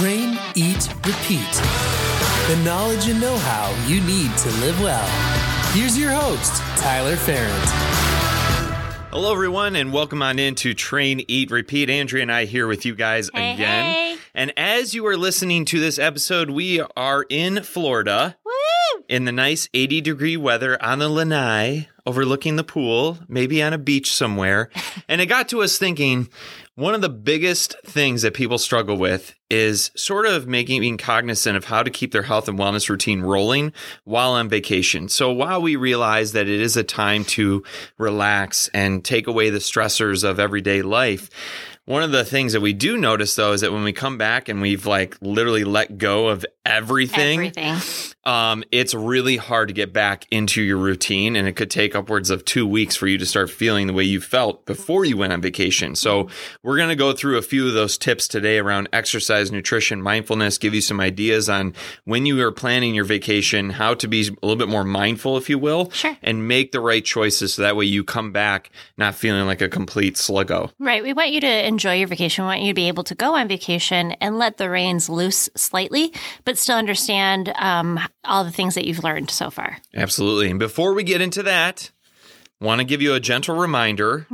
Train, eat, repeat. The knowledge and know-how you need to live well. Here's your host, Tyler Ferrant. Hello, everyone, and welcome on into Train, Eat, Repeat. Andrea and I here with you guys again. Hey. And as you are listening to this episode, we are in Florida. Woo! In the nice 80-degree weather on the lanai, overlooking the pool, maybe on a beach somewhere. And it got to us thinking, one of the biggest things that people struggle with is sort of being cognizant of how to keep their health and wellness routine rolling while on vacation. So while we realize that it is a time to relax and take away the stressors of everyday life, one of the things that we do notice, though, is that when we come back and we've literally let go of everything. It's really hard to get back into your routine, and it could take upwards of 2 weeks for you to start feeling the way you felt before you went on vacation. So we're going to go through a few of those tips today around exercise, nutrition, mindfulness, give you some ideas on when you are planning your vacation, how to be a little bit more mindful, if you will, sure, and make the right choices so that way you come back not feeling like a complete sluggo. Right. We want you to enjoy your vacation. We want you to be able to go on vacation and let the reins loose slightly, but still understand all the things that you've learned so far. Absolutely. And before we get into that, I want to give you a gentle reminder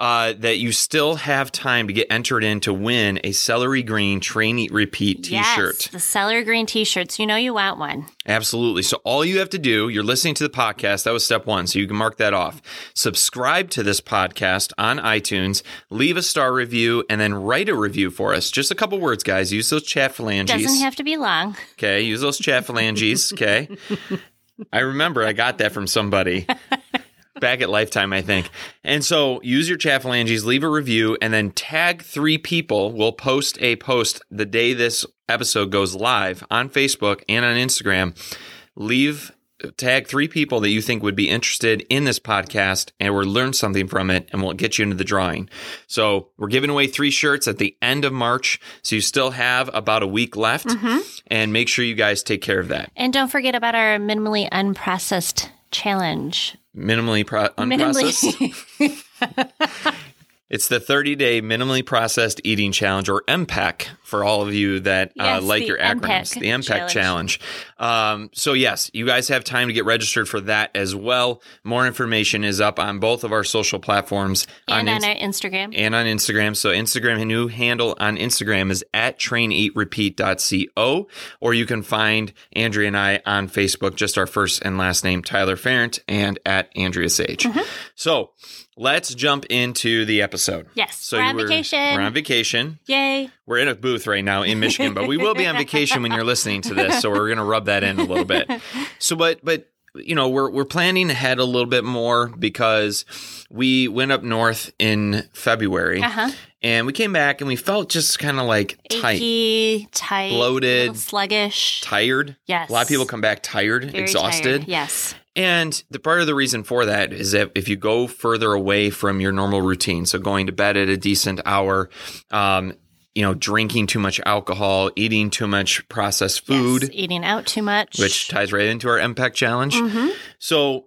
that you still have time to get entered in to win a Celery Green Train Eat Repeat t-shirt. Yes, the Celery Green t-shirts. You know you want one. Absolutely. So all you have to do, you're listening to the podcast. That was step one. So you can mark that off. Subscribe to this podcast on iTunes. Leave a star review and then write a review for us. Just a couple words, guys. Use those chat phalanges. Doesn't have to be long. Okay. Use those chat phalanges. Okay. I remember I got that from somebody. Back at Lifetime, I think. And so use your chat phalanges, leave a review, and then tag 3 people. We'll post a post the day this episode goes live on Facebook and on Instagram. Tag 3 people that you think would be interested in this podcast and will learn something from it, and we'll get you into the drawing. So we're giving away 3 shirts at the end of March, so you still have about a week left, and make sure you guys take care of that. And don't forget about our minimally unprocessed challenge. Minimally unprocessed. It's the 30-day minimally processed eating challenge, or MPAC, for all of you that like your acronyms. The MPAC challenge. So yes, you guys have time to get registered for that as well. More information is up on both of our social platforms. And on Instagram. And on Instagram. So Instagram, new handle on Instagram is at traineatrepeat.co. Or you can find Andrea and I on Facebook, just our first and last name, Tyler Ferrant, and at Andrea Sage. So let's jump into the episode. Yes, so we're on vacation. Yay. We're in a booth right now in Michigan, but we will be on vacation when you're listening to this, so we're going to rub that in a little bit. So, but you know, we're planning ahead a little bit more because we went up north in February, and we came back and we felt just kind of tight, bloated, sluggish, tired. Yes. A lot of people come back tired, very exhausted. Tired. Yes. And the part of the reason for that is that if you go further away from your normal routine, so going to bed at a decent hour, drinking too much alcohol, eating too much processed food. Yes, eating out too much. Which ties right into our MPAC challenge. So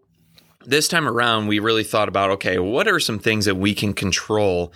this time around, we really thought about, okay, what are some things that we can control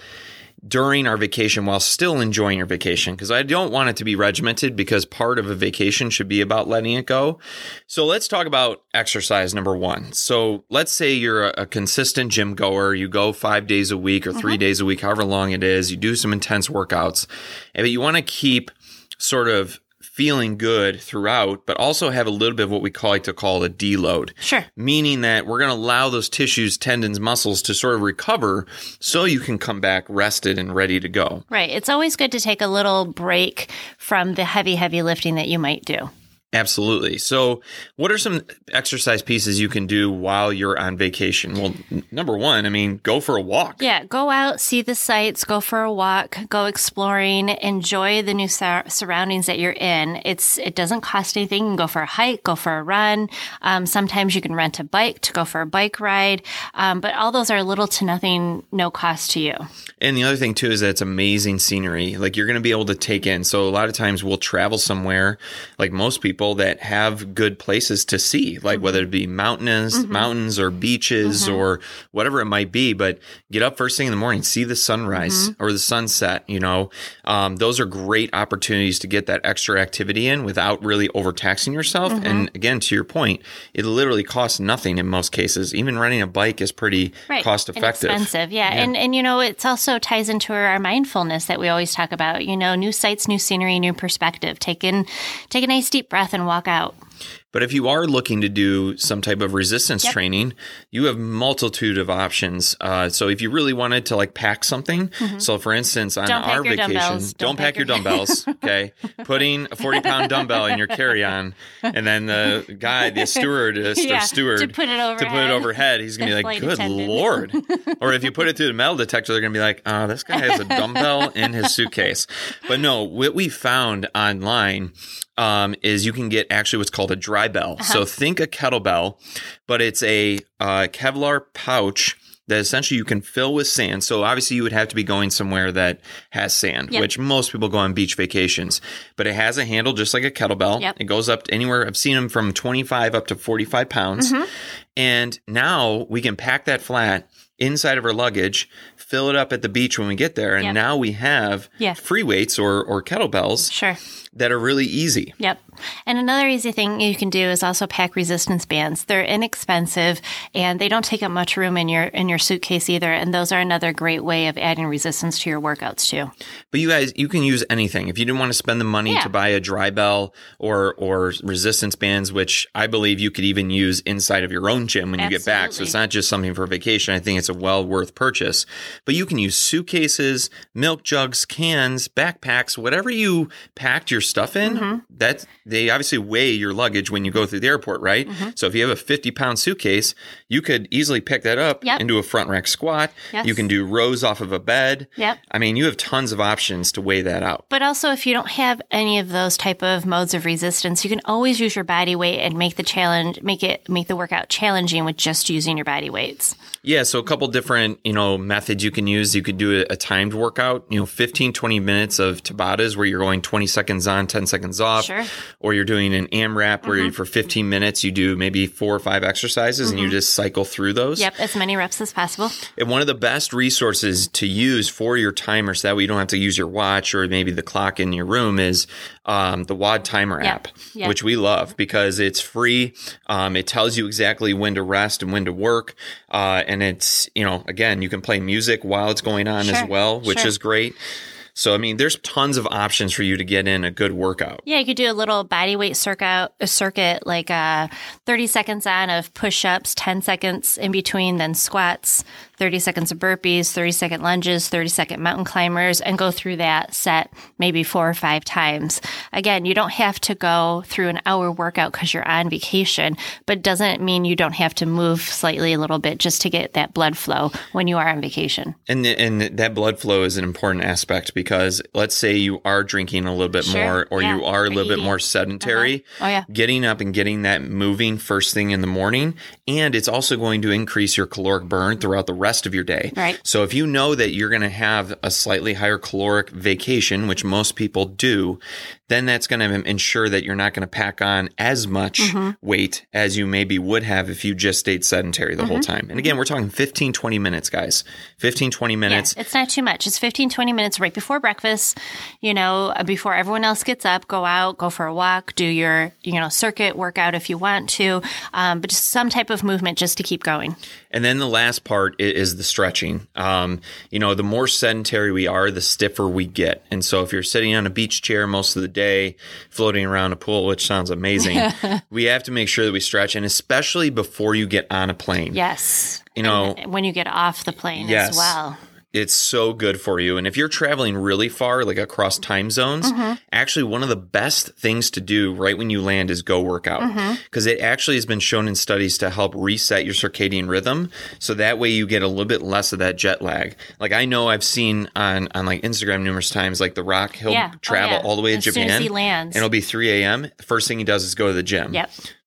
during our vacation while still enjoying your vacation? Because I don't want it to be regimented, because part of a vacation should be about letting it go. So let's talk about exercise, number one. So let's say you're a consistent gym goer. You go 5 days a week or 3 days a week, however long it is. You do some intense workouts. But you want to keep sort of feeling good throughout, but also have a little bit of what we call a deload. Sure. Meaning that we're going to allow those tissues, tendons, muscles to sort of recover so you can come back rested and ready to go. Right. It's always good to take a little break from the heavy, heavy lifting that you might do. Absolutely. So what are some exercise pieces you can do while you're on vacation? Well, number one, go for a walk. Yeah, go out, see the sights, go for a walk, go exploring, enjoy the new surroundings that you're in. It doesn't cost anything. You can go for a hike, go for a run. Sometimes you can rent a bike to go for a bike ride. But all those are little to nothing, no cost to you. And the other thing, too, is that it's amazing scenery. You're going to be able to take in. So a lot of times we'll travel somewhere, like most people, people that have good places to see, like whether it be mountains or beaches or whatever it might be, but get up first thing in the morning, see the sunrise or the sunset, you know, those are great opportunities to get that extra activity in without really overtaxing yourself. And again, to your point, it literally costs nothing in most cases. Even renting a bike is pretty cost effective. Expensive, yeah. And, you know, it's also ties into our mindfulness that we always talk about, you know, new sights, new scenery, new perspective. Take a nice deep breath and walk out. But if you are looking to do some type of resistance training, you have multitude of options. So if you really wanted to like pack something, so for instance, on our vacation, don't pack your dumbbells, okay? Putting a 40-pound dumbbell in your carry-on, and then the guy, the stewardess or steward, to put it overhead, he's going to be like, good Lord. Or if you put it through the metal detector, they're going to be like, oh, this guy has a dumbbell in his suitcase. But no, what we found online is you can get actually what's called a dry bell. So think a kettlebell, but it's a Kevlar pouch that essentially you can fill with sand. So obviously you would have to be going somewhere that has sand, which most people go on beach vacations. But it has a handle just like a kettlebell. It goes up to anywhere. I've seen them from 25 up to 45 pounds. And now we can pack that flat inside of our luggage, fill it up at the beach when we get there. And now we have free weights or kettlebells that are really easy. And another easy thing you can do is also pack resistance bands. They're inexpensive and they don't take up much room in your suitcase either. And those are another great way of adding resistance to your workouts too. But you guys, you can use anything. If you didn't want to spend the money to buy a dry bell or resistance bands, which I believe you could even use inside of your own gym when you get back. So it's not just something for vacation. I think it's a well worth purchase. But you can use suitcases, milk jugs, cans, backpacks, whatever you packed your stuff in, that they obviously weigh your luggage when you go through the airport, right? So if you have a 50-pound suitcase, you could easily pick that up and do a front rack squat. You can do rows off of a bed. I mean, you have tons of options to weigh that out. But also, if you don't have any of those type of modes of resistance, you can always use your body weight and make the challenge, make the workout challenging with just using your body weights. Yeah, so a couple different, you know, methods you can use. You could do a timed workout, you know, 15, 20 minutes of Tabatas where you're going 20 seconds on, 10 seconds off, or you're doing an AMRAP where you, for 15 minutes you do maybe 4 or 5 exercises and you just cycle through those. As many reps as possible. And one of the best resources to use for your timer so that way you don't have to use your watch or maybe the clock in your room is the WOD timer app, which we love because it's free. It tells you exactly when to rest and when to work. And it's, you know, again, you can play music while it's going on as well, which is great. So, I mean, there's tons of options for you to get in a good workout. Yeah, you could do a little body weight circuit like 30 seconds on of push-ups, 10 seconds in between, then squats, 30 seconds of burpees, 30-second lunges, 30-second mountain climbers, and go through that set maybe 4 or 5 times. Again, you don't have to go through an hour workout because you're on vacation, but doesn't mean you don't have to move slightly a little bit just to get that blood flow when you are on vacation. And that blood flow is an important aspect because let's say you are drinking a little bit more or you are a little bit more sedentary, getting up and getting that moving first thing in the morning. And it's also going to increase your caloric burn throughout the rest of your day. So if you know that you're going to have a slightly higher caloric vacation, which most people do, then that's going to ensure that you're not going to pack on as much weight as you maybe would have if you just stayed sedentary the whole time. And again, we're talking 15, 20 minutes, guys. 15, 20 minutes. Yeah, it's not too much. It's 15, 20 minutes right before breakfast, you know, before everyone else gets up, go out, go for a walk, do your, you know, circuit workout if you want to, but just some type of movement just to keep going. And then the last part is the stretching. You know, the more sedentary we are, the stiffer we get. And so if you're sitting on a beach chair most of the day floating around a pool, which sounds amazing, we have to make sure that we stretch, and especially before you get on a plane. You know, and when you get off the plane as well. It's so good for you. And if you're traveling really far, like across time zones, actually one of the best things to do right when you land is go work out. Because it actually has been shown in studies to help reset your circadian rhythm. So that way you get a little bit less of that jet lag. Like I know I've seen on like Instagram numerous times, like The Rock, he'll travel all the way to Japan. As soon as he lands. And it'll be 3 a.m. The first thing he does is go to the gym.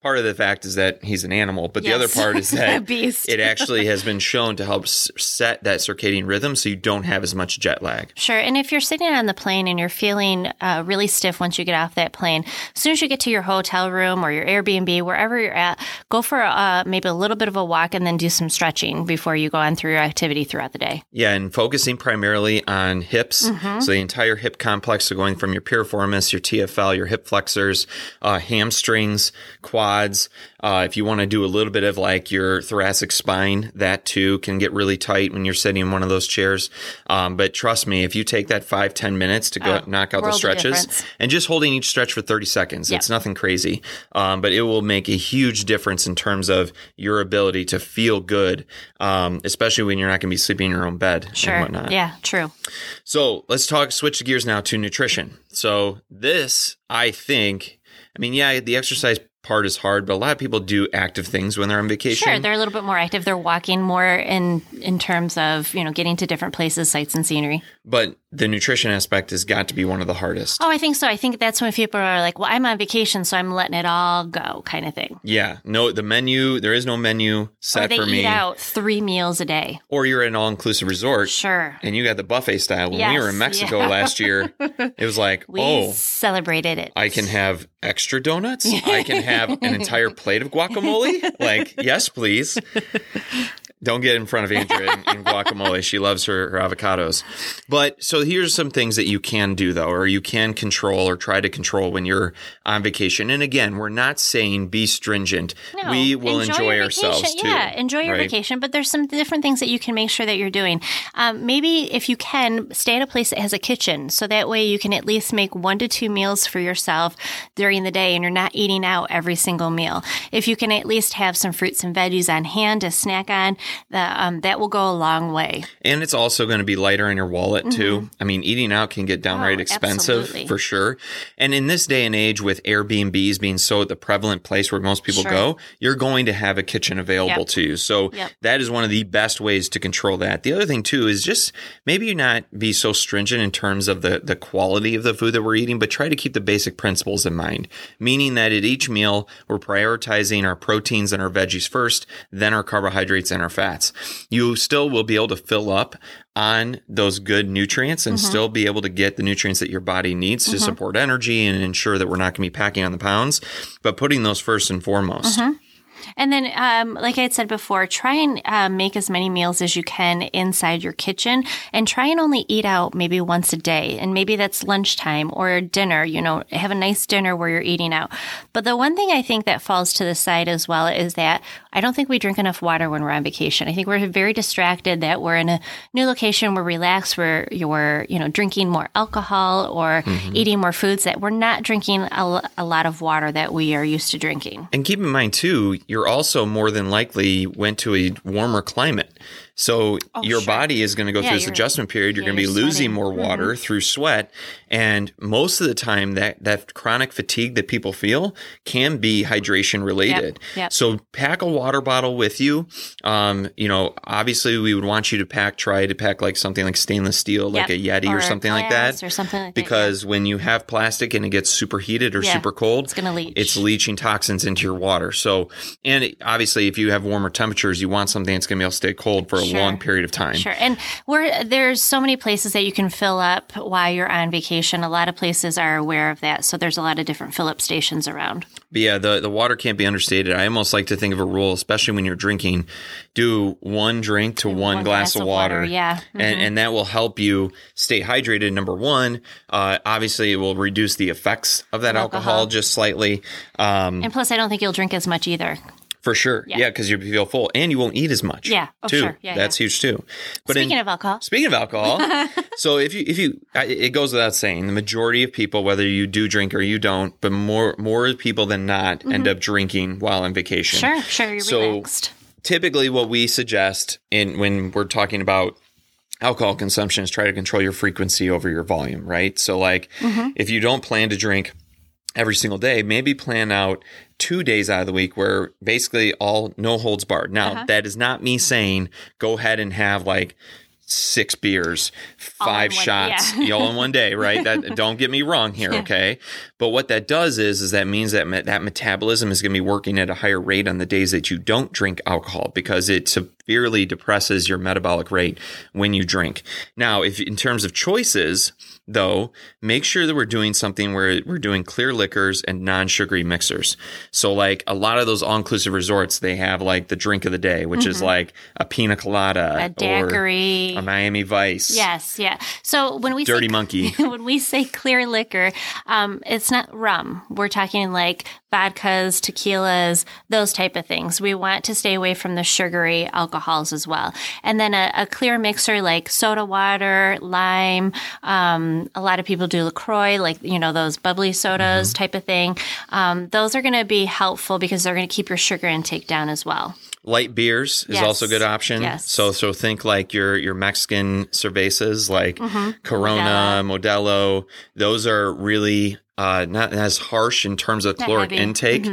part of the fact is that he's an animal, but yes. The other part is that beast. It actually has been shown to help set that circadian rhythm so you don't have as much jet lag. Sure. And if you're sitting on the plane and you're feeling really stiff once you get off that plane, as soon as you get to your hotel room or your Airbnb, wherever you're at, go for maybe a little bit of a walk and then do some stretching before you go on through your activity throughout the day. Yeah, and focusing primarily on hips. Mm-hmm. So the entire hip complex, so going from your piriformis, your TFL, your hip flexors, hamstrings, quads. If you want to do a little bit of like your thoracic spine, that too can get really tight when you're sitting in one of those chairs. But trust me, if you take that 5-10 minutes to go knock out those stretches and just holding each stretch for 30 seconds, It's nothing crazy. But it will make a huge difference in terms of your ability to feel good, especially when you're not going to be sleeping in your own bed and whatnot. Yeah, true. So let's switch gears now to nutrition. So this, the exercise part is hard, but a lot of people do active things when they're on vacation. Sure, they're a little bit more active. They're walking more in terms of, getting to different places, sights, and scenery. But the nutrition aspect has got to be one of the hardest. Oh, I think so. I think that's when people are like, well, I'm on vacation, so I'm letting it all go kind of thing. Yeah. No, the menu, there is no menu set for me. Or they eat out 3 meals a day. Or you're at an all-inclusive resort. Sure. And you got the buffet style. When we were in Mexico last year, it was like, we celebrated it. I can have extra donuts? I can have an entire plate of guacamole? Like, yes, please. Don't get in front of Andrea in guacamole. She loves her avocados. But so here's some things that you can do, though, or you can control or try to control when you're on vacation. And again, we're not saying be stringent. No, we will enjoy ourselves, too. Yeah, enjoy your vacation. But there's some different things that you can make sure that you're doing. Maybe if you can, stay at a place that has a kitchen. So that way you can at least make 1 to 2 meals for yourself during the day and you're not eating out every single meal. If you can at least have some fruits and veggies on hand to snack on, that will go a long way. And it's also going to be lighter in your wallet, too. Mm-hmm. I mean, eating out can get downright expensive, absolutely. For sure. And in this day and age, with Airbnbs being so the prevalent place where most people go, you're going to have a kitchen available to you. So that is one of the best ways to control that. The other thing, too, is just maybe not be so stringent in terms of the quality of the food that we're eating, but try to keep the basic principles in mind, meaning that at each meal, we're prioritizing our proteins and our veggies first, then our carbohydrates and our fats. You still will be able to fill up on those good nutrients and still be able to get the nutrients that your body needs to support energy and ensure that we're not going to be packing on the pounds, but putting those first and foremost. Mm-hmm. And then, like I had said before, try and make as many meals as you can inside your kitchen and try and only eat out maybe once a day. And maybe that's lunchtime or dinner, have a nice dinner where you're eating out. But the one thing I think that falls to the side as well is that I don't think we drink enough water when we're on vacation. I think we're very distracted that we're in a new location, we're relaxed, where you're, drinking more alcohol or eating more foods, that we're not drinking a lot of water that we are used to drinking. And keep in mind, too, you're also more than likely went to a warmer climate. So your body is going to go through this adjustment period. You're going to be losing more water through sweat. And most of the time, that chronic fatigue that people feel can be hydration related. Yep. So pack a water bottle with you. Obviously, we would want you to try to pack like something like stainless steel, like a Yeti or something like that. Or something like because when you have plastic and it gets superheated or super cold, it's going to leach. It's leaching toxins into your water. So, and obviously, if you have warmer temperatures, you want something that's going to be able to stay cold for a long period of time. Sure. And there's so many places that you can fill up while you're on vacation. A lot of places are aware of that. So there's a lot of different fill-up stations around. But yeah, the water can't be understated. I almost like to think of a rule, especially when you're drinking, do one drink to one glass of water. Yeah. Mm-hmm. And that will help you stay hydrated, number one. Obviously, it will reduce the effects of that alcohol just slightly. And plus, I don't think you'll drink as much either. For sure. Yeah, because you feel full and you won't eat as much. Yeah. Oh, too. Sure. Yeah, that's huge too. But speaking of alcohol, so if you it goes without saying, the majority of people, whether you do drink or you don't, but more people than not end up drinking while on vacation. Sure, sure, you're relaxed. Typically what we suggest when we're talking about alcohol consumption is try to control your frequency over your volume, right? So like if you don't plan to drink every single day, maybe plan out 2 days out of the week where basically all no holds barred. Now, that is not me saying go ahead and have like six beers, five shots, all in one day, right? That, don't get me wrong here, okay? But what that does is that means that that metabolism is going to be working at a higher rate on the days that you don't drink alcohol because it severely depresses your metabolic rate when you drink. Now, if in terms of choices, though, make sure that we're doing something where we're doing clear liquors and non-sugary mixers. So like a lot of those all-inclusive resorts, they have like the drink of the day, which is like a pina colada, a daiquiri, or a Miami Vice. Yes, yeah. So when we Dirty Monkey. When we say clear liquor, it's not rum. We're talking like vodkas, tequilas, those type of things. We want to stay away from the sugary alcohols as well. And then a clear mixer like soda water, lime. A lot of people do La Croix, like, you know, those bubbly sodas type of thing. Those are going to be helpful because they're going to keep your sugar intake down as well. Light beers is also a good option. So think like your Mexican cervezas like Corona, Modelo. Those are really not as harsh in terms of caloric intake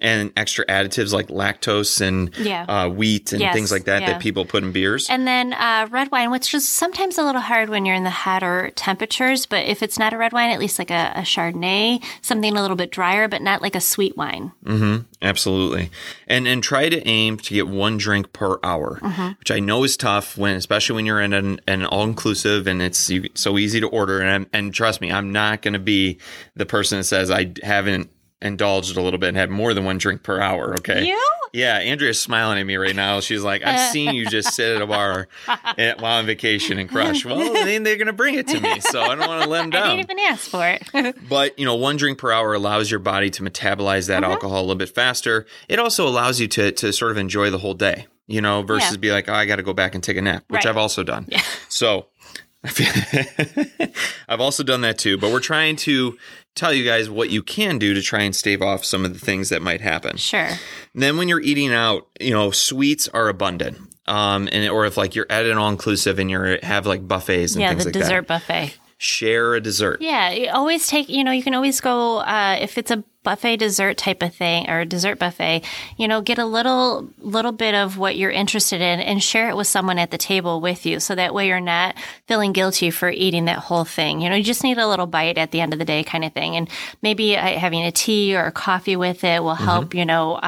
and extra additives like lactose and wheat and things like that that people put in beers. And then red wine, which is sometimes a little hard when you're in the hotter temperatures. But if it's not a red wine, at least like a Chardonnay, something a little bit drier, but not like a sweet wine. Absolutely. And try to aim to get one drink per hour, which I know is tough, especially when you're in an all-inclusive and it's so easy to order. And trust me, I'm not going to be the person that says I haven't indulged a little bit and had more than one drink per hour. Okay. You? Yeah. Andrea's smiling at me right now. She's like, I've seen you just sit at a bar while on vacation and crush. Well, then they're going to bring it to me. So I don't want to let them down. I didn't even ask for it. But, you know, one drink per hour allows your body to metabolize that alcohol a little bit faster. It also allows you to sort of enjoy the whole day, you know, versus be like, oh, I got to go back and take a nap, which I've also done. Yeah. So I've also done that too, but we're trying to tell you guys what you can do to try and stave off some of the things that might happen. Sure. And then when you're eating out, you know, sweets are abundant. And or if like you're at an all-inclusive and you have like buffets and things like that. Yeah, the dessert buffet. Share a dessert. Yeah, you always take, you know, you can always go if it's a buffet dessert type of thing or a dessert buffet, you know, get a little bit of what you're interested in and share it with someone at the table with you. So that way you're not feeling guilty for eating that whole thing. You know, you just need a little bite at the end of the day kind of thing. And maybe having a tea or a coffee with it will help, you know,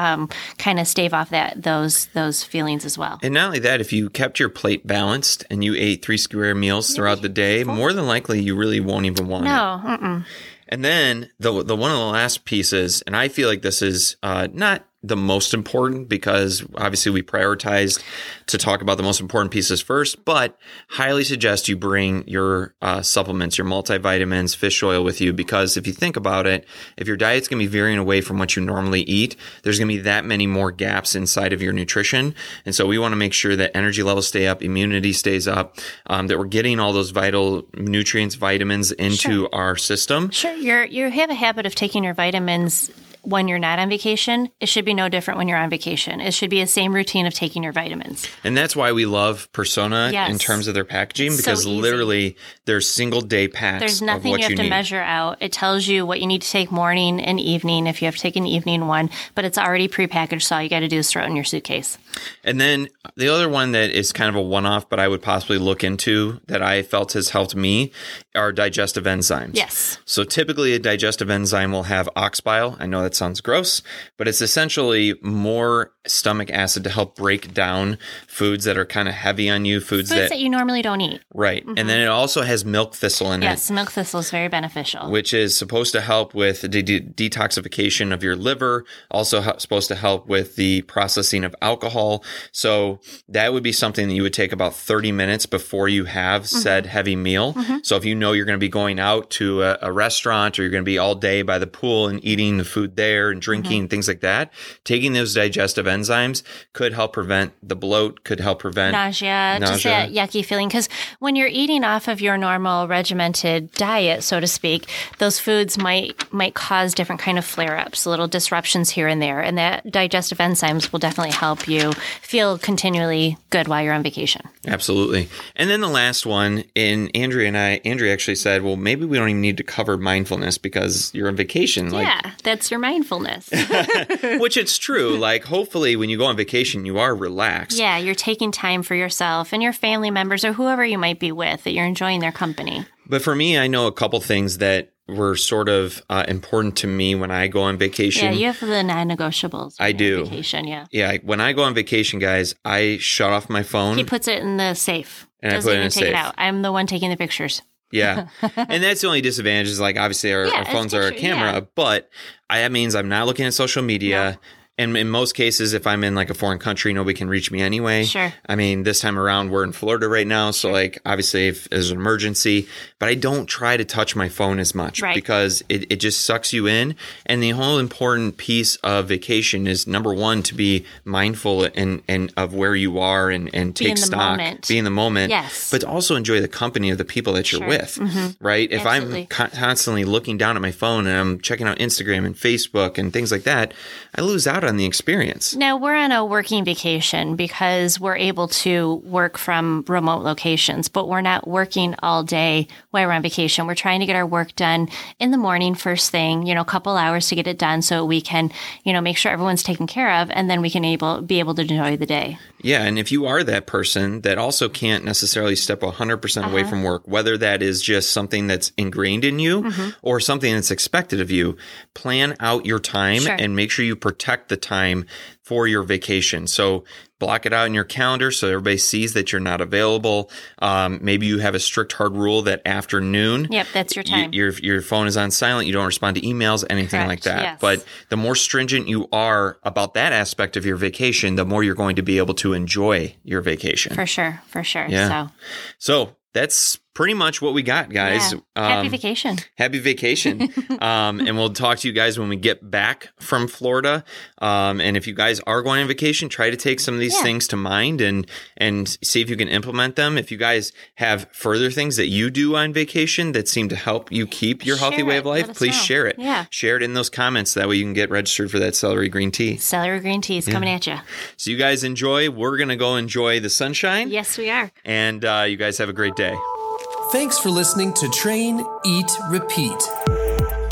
kind of stave off that those feelings as well. And not only that, if you kept your plate balanced and you ate 3 square meals throughout the day, more than likely you really won't even want it. And then the one of the last pieces, and I feel like this is not the most important because obviously we prioritized to talk about the most important pieces first, but highly suggest you bring your supplements, your multivitamins, fish oil with you, because if you think about it, if your diet's going to be veering away from what you normally eat, there's going to be that many more gaps inside of your nutrition. And so we want to make sure that energy levels stay up, immunity stays up, that we're getting all those vital nutrients, vitamins into our system. You have a habit of taking your vitamins when you're not on vacation. It should be no different when you're on vacation. It should be the same routine of taking your vitamins. And that's why we love Persona in terms of their packaging, because literally there's single day packs. There's nothing of what you have to measure out. It tells you what you need to take morning and evening if you have to take an evening one, but it's already prepackaged, so all you got to do is throw it in your suitcase. And then the other one that is kind of a one-off, but I would possibly look into that I felt has helped me, are digestive enzymes. Yes. So typically a digestive enzyme will have ox bile. I know that's sounds gross, but it's essentially more stomach acid to help break down foods that are kind of heavy on you, foods that you normally don't eat. Right. And then it also has milk thistle in it. Yes, milk thistle is very beneficial. Which is supposed to help with the detoxification of your liver, also supposed to help with the processing of alcohol. So that would be something that you would take about 30 minutes before you have said heavy meal. So if you know you're going to be going out to a restaurant or you're going to be all day by the pool and eating the food there and drinking, things like that, taking those digestive enzymes could help prevent the bloat, could help prevent nausea. Just that yucky feeling. Because when you're eating off of your normal regimented diet, so to speak, those foods might cause different kind of flare-ups, little disruptions here and there. And that digestive enzymes will definitely help you feel continually good while you're on vacation. Absolutely. And then the last one, Andrea actually said, well, maybe we don't even need to cover mindfulness because you're on vacation. That's your mindfulness. mindfulness. Which it's true. Like, hopefully when you go on vacation, you are relaxed. Yeah, you're taking time for yourself and your family members or whoever you might be with, that you're enjoying their company. But for me, I know a couple things that were sort of important to me when I go on vacation. Yeah, you have the non-negotiables. I do. Vacation, yeah. Yeah, when I go on vacation, guys, I shut off my phone. He puts it in the safe. And doesn't I put it in the safe. It out. I'm the one taking the pictures. Yeah. And that's the only disadvantage is, like, obviously our phones are a camera, but that means I'm not looking at social media. No. And in most cases, if I'm in like a foreign country, nobody can reach me anyway. Sure. I mean, this time around, we're in Florida right now. So, like, obviously, if there's an emergency, but I don't try to touch my phone as much because it just sucks you in. And the whole important piece of vacation is, number one, to be mindful and of where you are and take stock. Be in the moment. Yes. But to also enjoy the company of the people that you're with, right? If I'm constantly looking down at my phone and I'm checking out Instagram and Facebook and things like that, I lose out on the experience. Now, we're on a working vacation because we're able to work from remote locations, but we're not working all day while we're on vacation. We're trying to get our work done in the morning, first thing, a couple hours to get it done so we can, make sure everyone's taken care of, and then we can be able to enjoy the day. Yeah. And if you are that person that also can't necessarily step 100% away from work, whether that is just something that's ingrained in you or something that's expected of you, plan out your time and make sure you protect the time for your vacation. So block it out in your calendar so everybody sees that you're not available. Maybe you have a strict hard rule that after noon, that's your time. Your phone is on silent. You don't respond to emails, anything like that. Yes. But the more stringent you are about that aspect of your vacation, the more you're going to be able to enjoy your vacation. For sure. Yeah. So that's pretty much what we got, guys. Yeah. Happy vacation. And we'll talk to you guys when we get back from Florida. And if you guys are going on vacation, try to take some of these things to mind and see if you can implement them. If you guys have further things that you do on vacation that seem to help you keep your healthy way of life, please share it. Yeah. Share it in those comments. That way you can get registered for that celery green tea. Celery green tea is coming at you. So you guys enjoy. We're going to go enjoy the sunshine. Yes, we are. And you guys have a great day. Thanks for listening to Train, Eat, Repeat.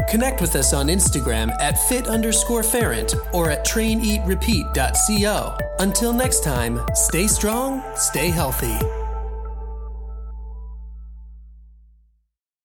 Connect with us on Instagram at fit_Ferrant or at traineatrepeat.co. Until next time, stay strong, stay healthy.